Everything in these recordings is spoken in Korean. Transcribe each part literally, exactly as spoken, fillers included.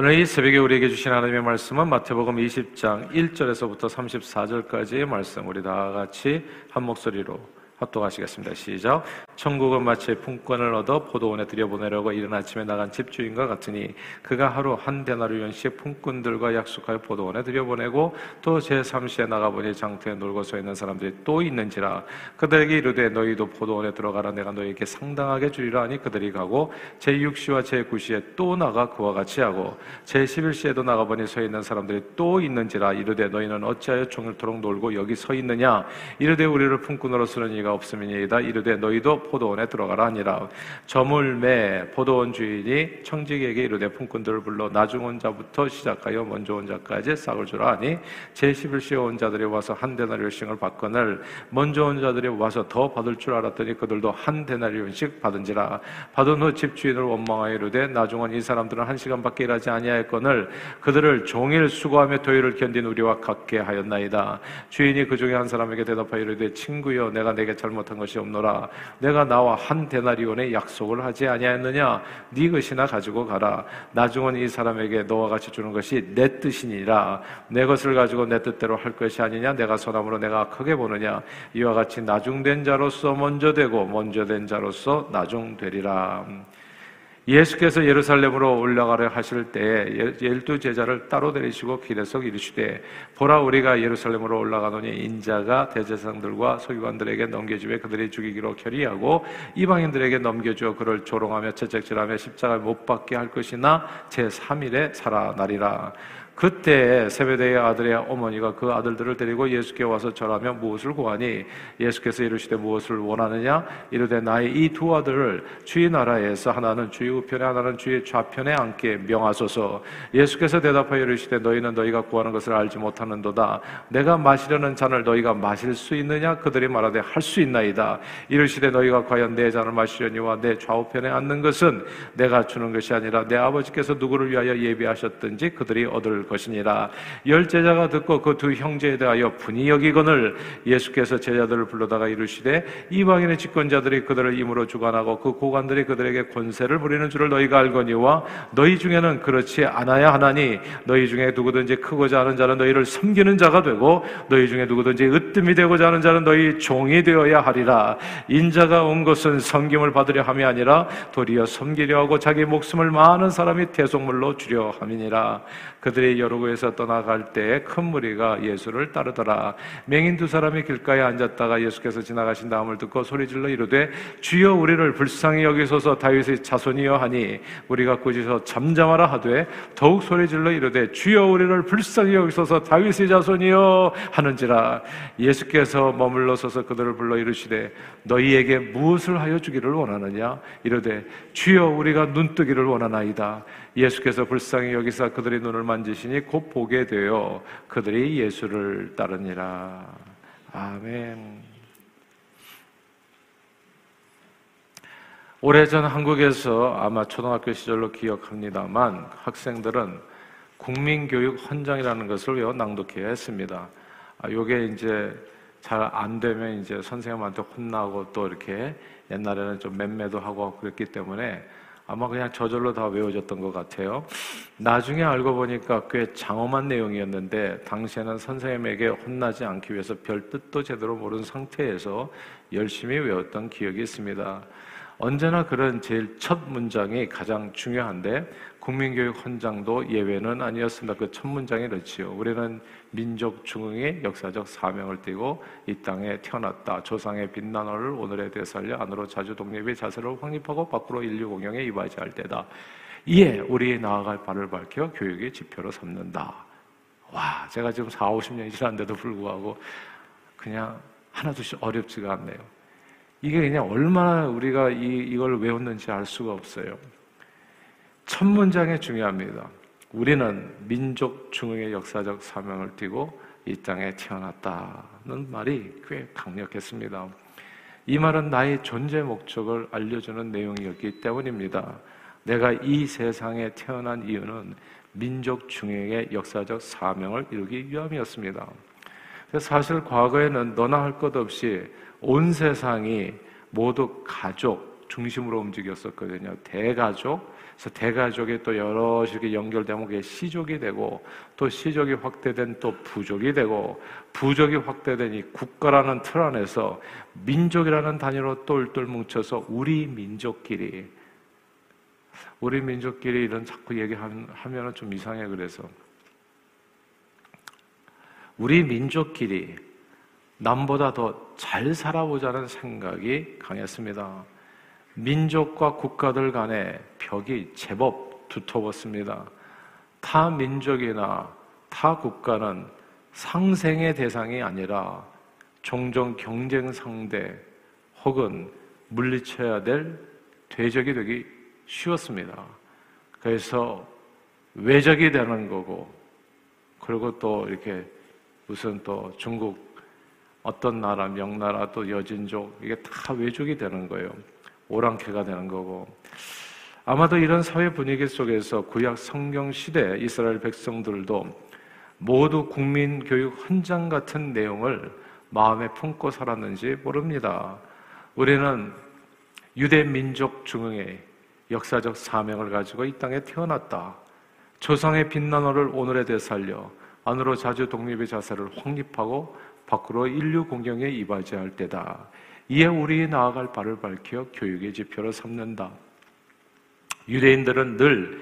오늘 이 새벽에 우리에게 주신 하나님의 말씀은 마태복음 이십 장 일 절에서부터 삼십사 절까지의 말씀, 우리 다 같이 한 목소리로 합독하시겠습니다. 시작. 천국은 마치 품꾼을 얻어 포도원에 들여보내려고 이른 아침에 나간 집주인과 같으니, 그가 하루 한 데나리온씩 품꾼들과 약속하여 포도원에 들여보내고 또 제삼 시에 나가보니 장터에 놀고 서 있는 사람들이 또 있는지라. 그들에게 이르되, 너희도 포도원에 들어가라. 내가 너희에게 상당하게 주리라 하니, 그들이 가고 제육 시와 제구 시에 또 나가 그와 같이 하고 제십일 시에도 나가보니 서 있는 사람들이 또 있는지라. 이르되, 너희는 어찌하여 종일토록 놀고 여기 서 있느냐. 이르되, 우리를 품꾼으로 쓰는 이가 없음이니이다. 이르되, 너희도 포도원에 들어가라 하니라. 저물매 포도원 주인이 청지기에게 이르되, 품꾼들을 불러 나중 온 자부터 시작하여 먼저 온 자까지 싹을 주라 하니, 제십일 시에 온 자들이 와서 한 데나리온씩을 받거늘 먼저 온 자들이 와서 더 받을 줄 알았더니 그들도 한 데나리온씩 받은지라. 받은 후 집주인을 원망하여 이르되, 나중 온 이 사람들은 한 시간밖에 일하지 아니하였거늘 그들을 종일 수고하며 더위를 견딘 우리와 같게 하였나이다. 주인이 그 중에 한 사람에게 대답하여 이르되, 친구여, 내가 내게 잘못한 것이 없노라. 내가 나와 한 데나리온의 약속을 하지 아니하였느냐. 네 것이나 가지고 가라. 나중은 이 사람에게 너와 같이 주는 것이 내 뜻이니라. 내 것을 가지고 내 뜻대로 할 것이 아니냐. 내가 선함으로 내가 악하게 보느냐. 이와 같이 나중된 자로서 먼저 되고 먼저 된 자로서 나중되리라. 예수께서 예루살렘으로 올라가려 하실 때에 열두 제자를 따로 데리시고 길에서 이르시되, 보라, 우리가 예루살렘으로 올라가노니 인자가 대제사장들과 서기관들에게 넘겨주며 그들이 죽이기로 결의하고 이방인들에게 넘겨주어 그를 조롱하며 채찍질하며 십자가에 못 박게 할 것이나 제삼 일에 살아나리라. 그때 세베대의 아들의 어머니가 그 아들들을 데리고 예수께 와서 절하며 무엇을 구하니, 예수께서 이르시되, 무엇을 원하느냐. 이르되, 나의 이 두 아들을 주의 나라에서 하나는 주의 우편에 하나는 주의 좌편에 앉게 명하소서. 예수께서 대답하여 이르시되, 너희는 너희가 구하는 것을 알지 못하는도다. 내가 마시려는 잔을 너희가 마실 수 있느냐. 그들이 말하되, 할 수 있나이다. 이르시되, 너희가 과연 내 잔을 마시려니와 내 좌우편에 앉는 것은 내가 주는 것이 아니라 내 아버지께서 누구를 위하여 예비하셨든지 그들이 얻을 것이니라. 열 제자가 듣고 그 두 형제에 대하여 분이 여기거늘 예수께서 제자들을 불러다가 이르시되, 이방인의 집권자들이 그들을 임으로 주관하고 그 고관들이 그들에게 권세를 부리는 줄을 너희가 알거니와 너희 중에는 그렇지 않아야 하나니, 너희 중에 누구든지 크고자 하는 자는 너희를 섬기는 자가 되고 너희 중에 누구든지 으뜸이 되고자 하는 자는 너희 종이 되어야 하리라. 인자가 온 것은 섬김을 받으려 함이 아니라 도리어 섬기려 하고 자기 목숨을 많은 사람이 대속물로 주려 함이니라. 그들의 여러고에서 떠나갈 때에 큰 무리가 예수를 따르더라. 맹인 두 사람이 길가에 앉았다가 예수께서 지나가신 다음을 듣고 소리질러 이르되, 주여, 우리를 불쌍히 여기소서. 다윗의 자손이여 하니, 우리가 꾸짖어 잠잠하라 하되 더욱 소리질러 이르되, 주여, 우리를 불쌍히 여기소서. 다윗의 자손이여 하는지라. 예수께서 머물러 서서 그들을 불러 이르시되, 너희에게 무엇을 하여 주기를 원하느냐. 이르되, 주여, 우리가 눈뜨기를 원하나이다. 예수께서 불쌍히 여기사 그들의 눈을 만지시니 곧 보게 되어 그들이 예수를 따르니라. 아멘. 오래전 한국에서, 아마 초등학교 시절로 기억합니다만, 학생들은 국민교육 헌장이라는 것을 외워 낭독해야 했습니다. 아, 요게 이제 잘 안 되면 이제 선생님한테 혼나고 또 이렇게 옛날에는 좀 맴매도 하고 그랬기 때문에 아마 그냥 저절로 다 외워졌던 것 같아요. 나중에 알고 보니까 꽤 장엄한 내용이었는데, 당시에는 선생님에게 혼나지 않기 위해서 별 뜻도 제대로 모르는 상태에서 열심히 외웠던 기억이 있습니다. 언제나 그런 제일 첫 문장이 가장 중요한데, 국민교육 헌장도 예외는 아니었습니다. 그 첫 문장이 그렇지요. 우리는 민족 중흥의 역사적 사명을 띠고 이 땅에 태어났다. 조상의 빛나노를 오늘에 되살려 안으로 자주 독립의 자세를 확립하고 밖으로 인류 공영에 이바지할 때다. 이에 우리의 나아갈 발을 밝혀 교육의 지표로 삼는다. 와, 제가 지금 사오십 년이 지났는데도 불구하고 그냥 하나둘씩 어렵지가 않네요. 이게 그냥 얼마나 우리가 이, 이걸 외웠는지 알 수가 없어요. 첫 문장이 중요합니다. 우리는 민족 중흥의 역사적 사명을 띠고 이 땅에 태어났다는 말이 꽤 강력했습니다. 이 말은 나의 존재 목적을 알려주는 내용이었기 때문입니다. 내가 이 세상에 태어난 이유는 민족 중흥의 역사적 사명을 이루기 위함이었습니다. 사실 과거에는 너나 할 것 없이 온 세상이 모두 가족, 중심으로 움직였었거든요. 대가족. 그래서 대가족이 또 여러 식이 연결되면 그게 시족이 되고, 또 시족이 확대된 또 부족이 되고, 부족이 확대된 이 국가라는 틀 안에서 민족이라는 단위로 똘똘 뭉쳐서 우리 민족끼리, 우리 민족끼리 이런 자꾸 얘기하면 좀 이상해. 그래서 우리 민족끼리 남보다 더 잘 살아보자는 생각이 강했습니다. 민족과 국가들 간의 벽이 제법 두터웠습니다. 타 민족이나 타 국가는 상생의 대상이 아니라 종종 경쟁 상대 혹은 물리쳐야 될 대적이 되기 쉬웠습니다. 그래서 외적이 되는 거고, 그리고 또 이렇게 무슨 또 중국 어떤 나라, 명나라, 또 여진족, 이게 다 외족이 되는 거예요. 오랑캐가 되는 거고. 아마도 이런 사회 분위기 속에서 구약 성경 시대 이스라엘 백성들도 모두 국민 교육 헌장 같은 내용을 마음에 품고 살았는지 모릅니다. 우리는 유대 민족 중흥의 역사적 사명을 가지고 이 땅에 태어났다. 조상의 빛나노를 오늘에 되살려 안으로 자주 독립의 자세를 확립하고 밖으로 인류 공경에 이바지할 때다. 이에 우리의 나아갈 발을 밝혀 교육의 지표로 삼는다. 유대인들은 늘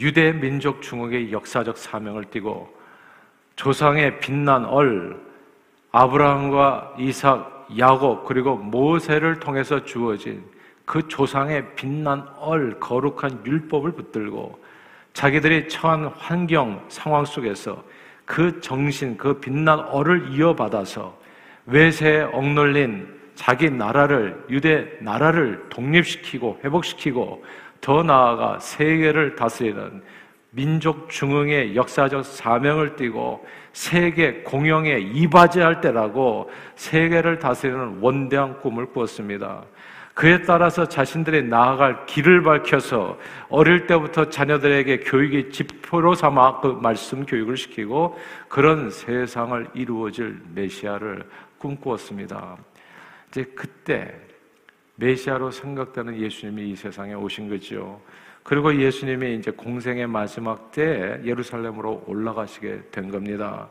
유대 민족 중흥의 역사적 사명을 띠고 조상의 빛난 얼 아브라함과 이삭, 야곱 그리고 모세를 통해서 주어진 그 조상의 빛난 얼 거룩한 율법을 붙들고 자기들이 처한 환경, 상황 속에서 그 정신, 그 빛난 얼을 이어받아서 외세에 억눌린 자기 나라를, 유대 나라를 독립시키고 회복시키고 더 나아가 세계를 다스리는 민족 중흥의 역사적 사명을 띠고 세계 공영에 이바지할 때라고 세계를 다스리는 원대한 꿈을 꾸었습니다. 그에 따라서 자신들이 나아갈 길을 밝혀서 어릴 때부터 자녀들에게 교육의 지표로 삼아 그 말씀 교육을 시키고 그런 세상을 이루어질 메시아를 꿈꾸었습니다. 이제 그때 메시아로 생각되는 예수님이 이 세상에 오신 거죠. 그리고 예수님이 이제 공생의 마지막 때에 예루살렘으로 올라가시게 된 겁니다.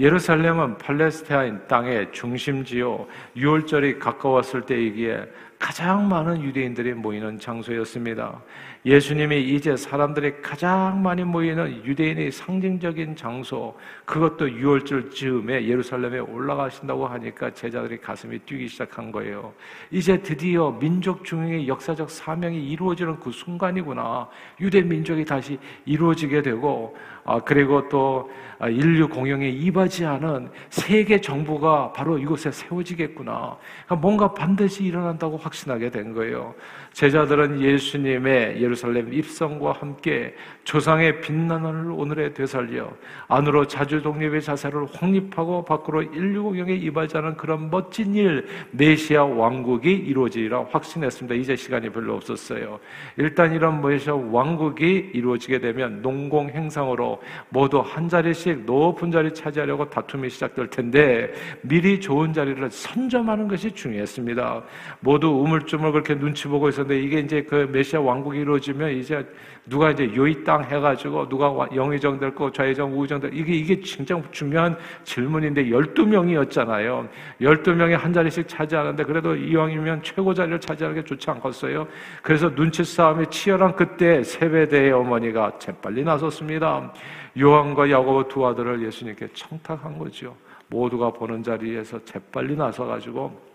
예루살렘은 팔레스타인 땅의 중심지요, 유월절이 가까웠을 때이기에 가장 많은 유대인들이 모이는 장소였습니다. 예수님이 이제 사람들이 가장 많이 모이는 유대인의 상징적인 장소, 그것도 유월절 즈음에 예루살렘에 올라가신다고 하니까 제자들이 가슴이 뛰기 시작한 거예요. 이제 드디어 민족 중흥의 역사적 사명이 이루어지는 그 순간이구나. 유대 민족이 다시 이루어지게 되고, 아, 그리고 또 인류 공영에 이바지하는 세계 정부가 바로 이곳에 세워지겠구나. 그러니까 뭔가 반드시 일어난다고 확신하게 된 거예요. 제자들은 예수님의 예루살렘 입성과 함께 조상의 빛나는 오늘에 되살려 안으로 자주 독립의 자세를 확립하고 밖으로 인류 공영에 이바지하는 그런 멋진 일, 메시아 왕국이 이루어지리라 확신했습니다. 이제 시간이 별로 없었어요. 일단 이런 메시아 왕국이 이루어지게 되면 농공 행상으로 모두 한 자리씩 높은 자리 차지하려고 다툼이 시작될 텐데 미리 좋은 자리를 선점하는 것이 중요했습니다. 모두 우물쭈물 그렇게 눈치 보고 있었는데 이게 이제 그 메시아 왕국이 이루어지면 이제 누가 이제 요이 땅 해가지고 누가 영의정 될 거, 좌의정, 우의정 될 거, 이게 이게 진짜 중요한 질문인데 열두 명이었잖아요. 열두 명이 한 자리씩 차지하는데 그래도 이왕이면 최고 자리를 차지하는 게 좋지 않겠어요? 그래서 눈치 싸움이 치열한 그때 세베대의 어머니가 재빨리 나섰습니다. 요한과 야고보 두 아들을 예수님께 청탁한 거죠. 모두가 보는 자리에서 재빨리 나서가지고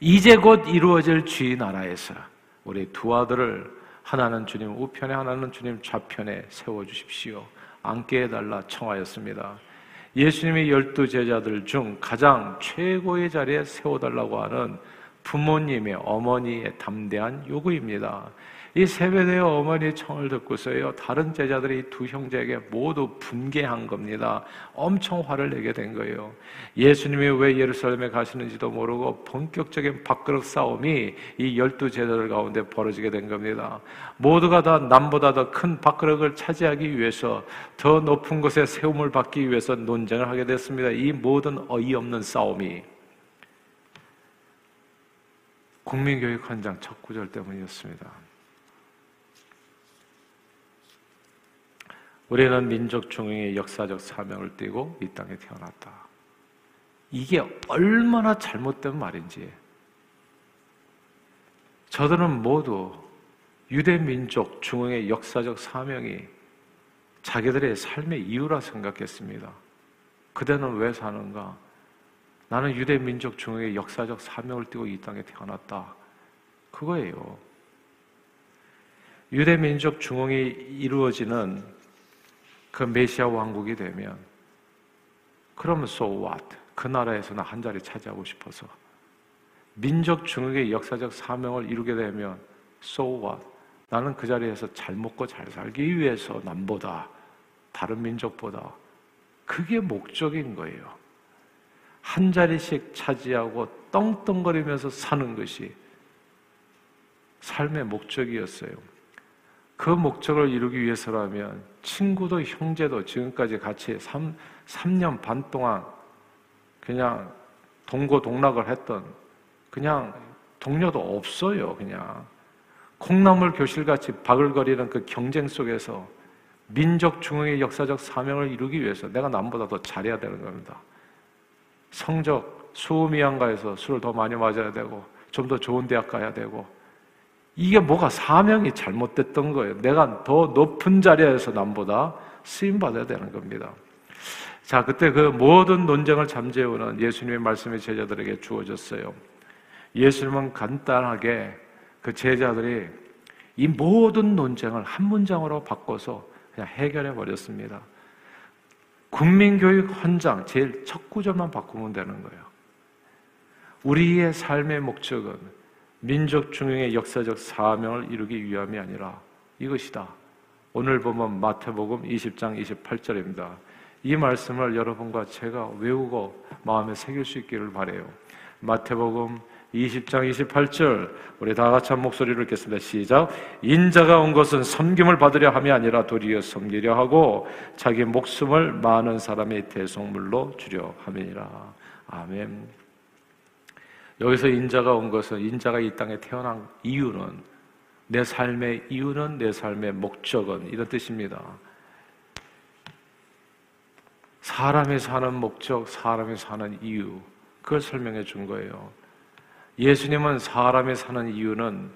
이제 곧 이루어질 주의 나라에서 우리 두 아들을 하나는 주님 우편에 하나는 주님 좌편에 세워주십시오. 앉게 해달라 청하였습니다. 예수님이 열두 제자들 중 가장 최고의 자리에 세워달라고 하는 부모님의 어머니의 담대한 요구입니다. 이 세베대의 어머니의 청을 듣고서요 다른 제자들이 두 형제에게 모두 분개한 겁니다. 엄청 화를 내게 된 거예요. 예수님이 왜 예루살렘에 가시는지도 모르고 본격적인 밥그릇 싸움이 이 열두 제자들 가운데 벌어지게 된 겁니다. 모두가 다 남보다 더 큰 밥그릇을 차지하기 위해서 더 높은 곳에 세움을 받기 위해서 논쟁을 하게 됐습니다. 이 모든 어이없는 싸움이 국민교육 헌장 첫 구절 때문이었습니다. 우리는 민족 중흥의 역사적 사명을 띠고 이 땅에 태어났다. 이게 얼마나 잘못된 말인지, 저들은 모두 유대민족 중흥의 역사적 사명이 자기들의 삶의 이유라 생각했습니다. 그대는 왜 사는가? 나는 유대민족 중흥의 역사적 사명을 띠고 이 땅에 태어났다. 그거예요. 유대민족 중흥이 이루어지는 그 메시아 왕국이 되면, 그러면 so what? 그 나라에서 나 한 자리 차지하고 싶어서. 민족 중흥의 역사적 사명을 이루게 되면 so what? 나는 그 자리에서 잘 먹고 잘 살기 위해서 남보다, 다른 민족보다. 그게 목적인 거예요. 한 자리씩 차지하고 떵떵거리면서 사는 것이 삶의 목적이었어요. 그 목적을 이루기 위해서라면 친구도 형제도 지금까지 같이 삼, 삼 년 반 동안 그냥 동고동락을 했던, 그냥 동료도 없어요. 그냥 콩나물 교실같이 바글거리는 그 경쟁 속에서 민족 중흥의 역사적 사명을 이루기 위해서 내가 남보다 더 잘해야 되는 겁니다. 성적, 수미양가에서 술을 더 많이 마셔야 되고 좀 더 좋은 대학 가야 되고, 이게 뭐가 사명이 잘못됐던 거예요. 내가 더 높은 자리에서 남보다 쓰임받아야 되는 겁니다. 자, 그때 그 모든 논쟁을 잠재우는 예수님의 말씀이 제자들에게 주어졌어요. 예수님은 간단하게 그 제자들이 이 모든 논쟁을 한 문장으로 바꿔서 그냥 해결해 버렸습니다. 국민교육 헌장 제일 첫 구절만 바꾸면 되는 거예요. 우리의 삶의 목적은 민족 중흥의 역사적 사명을 이루기 위함이 아니라 이것이다. 오늘 보면 마태복음 이십 장 이십팔 절입니다. 이 말씀을 여러분과 제가 외우고 마음에 새길 수 있기를 바라요. 마태복음 이십 장 이십팔 절, 우리 다 같이 한 목소리로 읽겠습니다. 시작. 인자가 온 것은 섬김을 받으려 함이 아니라 도리어 섬기려 하고 자기 목숨을 많은 사람의 대속물로 주려 함이니라. 아멘. 여기서 인자가 온 것은, 인자가 이 땅에 태어난 이유는, 내 삶의 이유는, 내 삶의 목적은, 이런 뜻입니다. 사람이 사는 목적, 사람이 사는 이유, 그걸 설명해 준 거예요. 예수님은 사람이 사는 이유는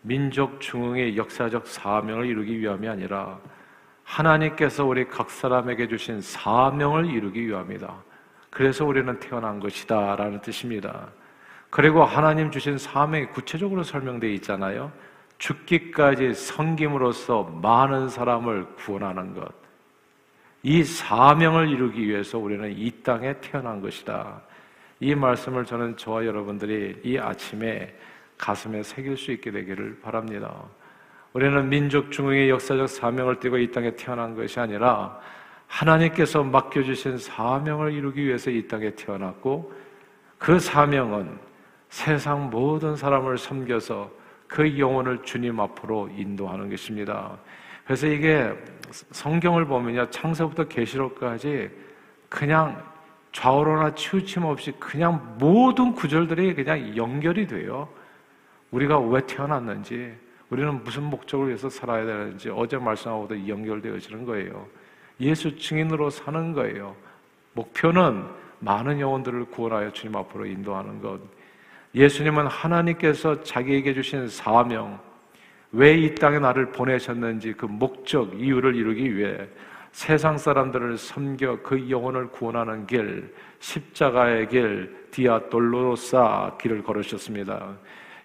민족 중흥의 역사적 사명을 이루기 위함이 아니라 하나님께서 우리 각 사람에게 주신 사명을 이루기 위함이다. 그래서 우리는 태어난 것이다 라는 뜻입니다. 그리고 하나님 주신 사명이 구체적으로 설명되어 있잖아요. 죽기까지 섬김으로써 많은 사람을 구원하는 것, 이 사명을 이루기 위해서 우리는 이 땅에 태어난 것이다. 이 말씀을 저는 저와 여러분들이 이 아침에 가슴에 새길 수 있게 되기를 바랍니다. 우리는 민족 중흥의 역사적 사명을 띠고 이 땅에 태어난 것이 아니라 하나님께서 맡겨주신 사명을 이루기 위해서 이 땅에 태어났고, 그 사명은 세상 모든 사람을 섬겨서 그 영혼을 주님 앞으로 인도하는 것입니다. 그래서 이게 성경을 보면요, 창세부터 계시록까지 그냥 좌우로나 치우침 없이 그냥 모든 구절들이 그냥 연결이 돼요. 우리가 왜 태어났는지, 우리는 무슨 목적을 위해서 살아야 되는지, 어제 말씀하고도 연결되어지는 거예요. 예수 증인으로 사는 거예요. 목표는 많은 영혼들을 구원하여 주님 앞으로 인도하는 것. 예수님은 하나님께서 자기에게 주신 사명, 왜 이 땅에 나를 보내셨는지 그 목적, 이유를 이루기 위해 세상 사람들을 섬겨 그 영혼을 구원하는 길, 십자가의 길, 디아 돌로로사 길을 걸으셨습니다.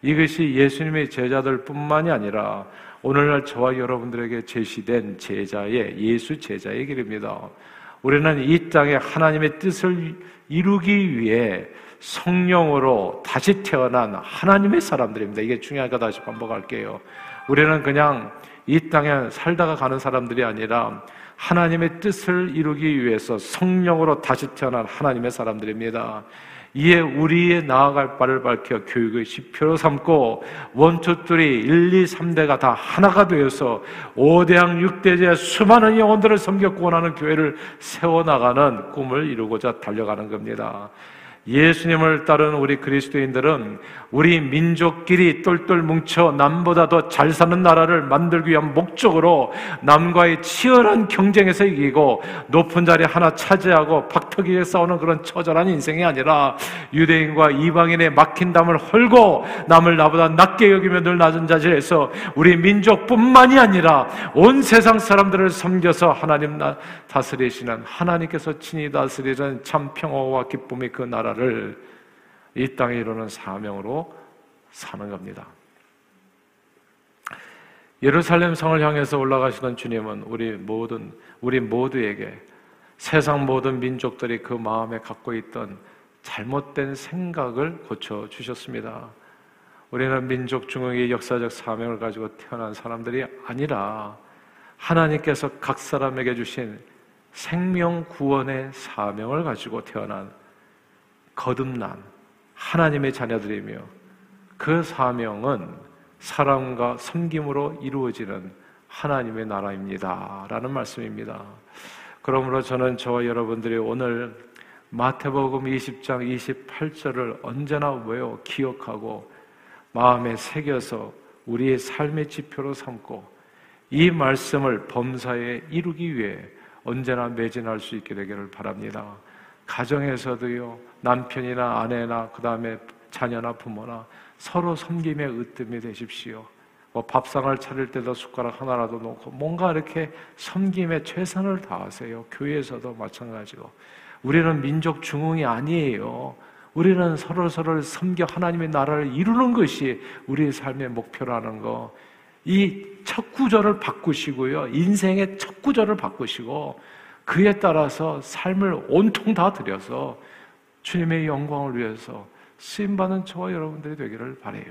이것이 예수님의 제자들 뿐만이 아니라 오늘날 저와 여러분들에게 제시된 제자의, 예수 제자의 길입니다. 우리는 이 땅에 하나님의 뜻을 이루기 위해 성령으로 다시 태어난 하나님의 사람들입니다. 이게 중요하니까 다시 반복할게요. 우리는 그냥 이 땅에 살다가 가는 사람들이 아니라 하나님의 뜻을 이루기 위해서 성령으로 다시 태어난 하나님의 사람들입니다. 이에 우리의 나아갈 바를 밝혀 교육의 지표로 삼고 원투쓰리 일, 이, 삼 대가 다 하나가 되어서 오대양 육대제의 수많은 영혼들을 섬겨 구원하는 교회를 세워나가는 꿈을 이루고자 달려가는 겁니다. 예수님을 따르는 우리 그리스도인들은 우리 민족끼리 똘똘 뭉쳐 남보다 더 잘 사는 나라를 만들기 위한 목적으로 남과의 치열한 경쟁에서 이기고 높은 자리 하나 차지하고 박터기에 싸우는 그런 처절한 인생이 아니라 유대인과 이방인의 막힌 담을 헐고 남을 나보다 낮게 여기며 늘 낮은 자질에서 우리 민족뿐만이 아니라 온 세상 사람들을 섬겨서 하나님 다스리시는 하나님께서 친히 다스리는 참 평화와 기쁨이 그 나라 를 이 땅에 이루는 사명으로 사는 겁니다. 예루살렘 성을 향해서 올라가시던 주님은 우리 모든 우리 모두에게 세상 모든 민족들이 그 마음에 갖고 있던 잘못된 생각을 고쳐 주셨습니다. 우리는 민족 중흥의 역사적 사명을 가지고 태어난 사람들이 아니라 하나님께서 각 사람에게 주신 생명 구원의 사명을 가지고 태어난 거듭난 하나님의 자녀들이며 그 사명은 사랑과 섬김으로 이루어지는 하나님의 나라입니다 라는 말씀입니다. 그러므로 저는 저와 여러분들이 오늘 마태복음 이십 장 이십팔 절을 언제나 외워 기억하고 마음에 새겨서 우리의 삶의 지표로 삼고 이 말씀을 범사에 이루기 위해 언제나 매진할 수 있게 되기를 바랍니다. 가정에서도요, 남편이나 아내나 그 다음에 자녀나 부모나 서로 섬김의 으뜸이 되십시오. 뭐 밥상을 차릴 때도 숟가락 하나라도 놓고 뭔가 이렇게 섬김에 최선을 다하세요. 교회에서도 마찬가지고 우리는 민족 중흥이 아니에요. 우리는 서로서로를 섬겨 하나님의 나라를 이루는 것이 우리의 삶의 목표라는 거, 이 첫 구절을 바꾸시고요, 인생의 첫 구절을 바꾸시고 그에 따라서 삶을 온통 다 드려서 주님의 영광을 위해서 쓰임받는 저와 여러분들이 되기를 바라요.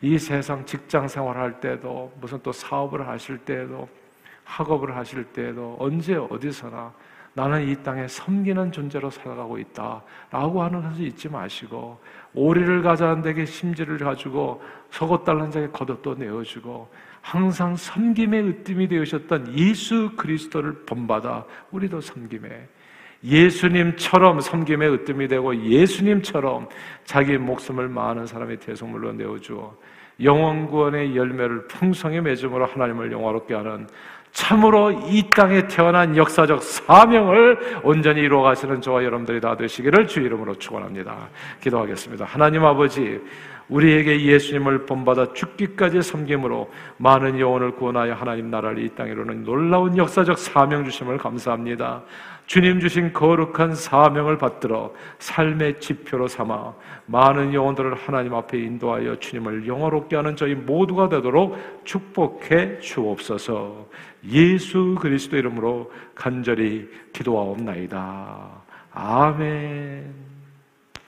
이 세상 직장 생활할 때도 무슨 또 사업을 하실 때도 학업을 하실 때도 언제 어디서나 나는 이 땅에 섬기는 존재로 살아가고 있다 라고 하는 것을 잊지 마시고 오리를 가자는 데게 심지를 가지고 속옷 달라는 자에게 겉옷도 내어주고 항상 섬김의 으뜸이 되셨던 예수 그리스도를 본받아 우리도 섬김에 예수님처럼 섬김의 으뜸이 되고 예수님처럼 자기 목숨을 많은 사람의 대속물로 내어주어 영원구원의 열매를 풍성히 맺음으로 하나님을 영화롭게 하는 참으로 이 땅에 태어난 역사적 사명을 온전히 이루어 가시는 저와 여러분들이 다 되시기를 주 이름으로 축원합니다. 기도하겠습니다. 하나님 아버지, 우리에게 예수님을 본받아 죽기까지 섬김으로 많은 영혼을 구원하여 하나님 나라를 이 땅에 이루는 놀라운 역사적 사명 주심을 감사합니다. 주님 주신 거룩한 사명을 받들어 삶의 지표로 삼아 많은 영혼들을 하나님 앞에 인도하여 주님을 영화롭게 하는 저희 모두가 되도록 축복해 주옵소서. 예수 그리스도 이름으로 간절히 기도하옵나이다. 아멘.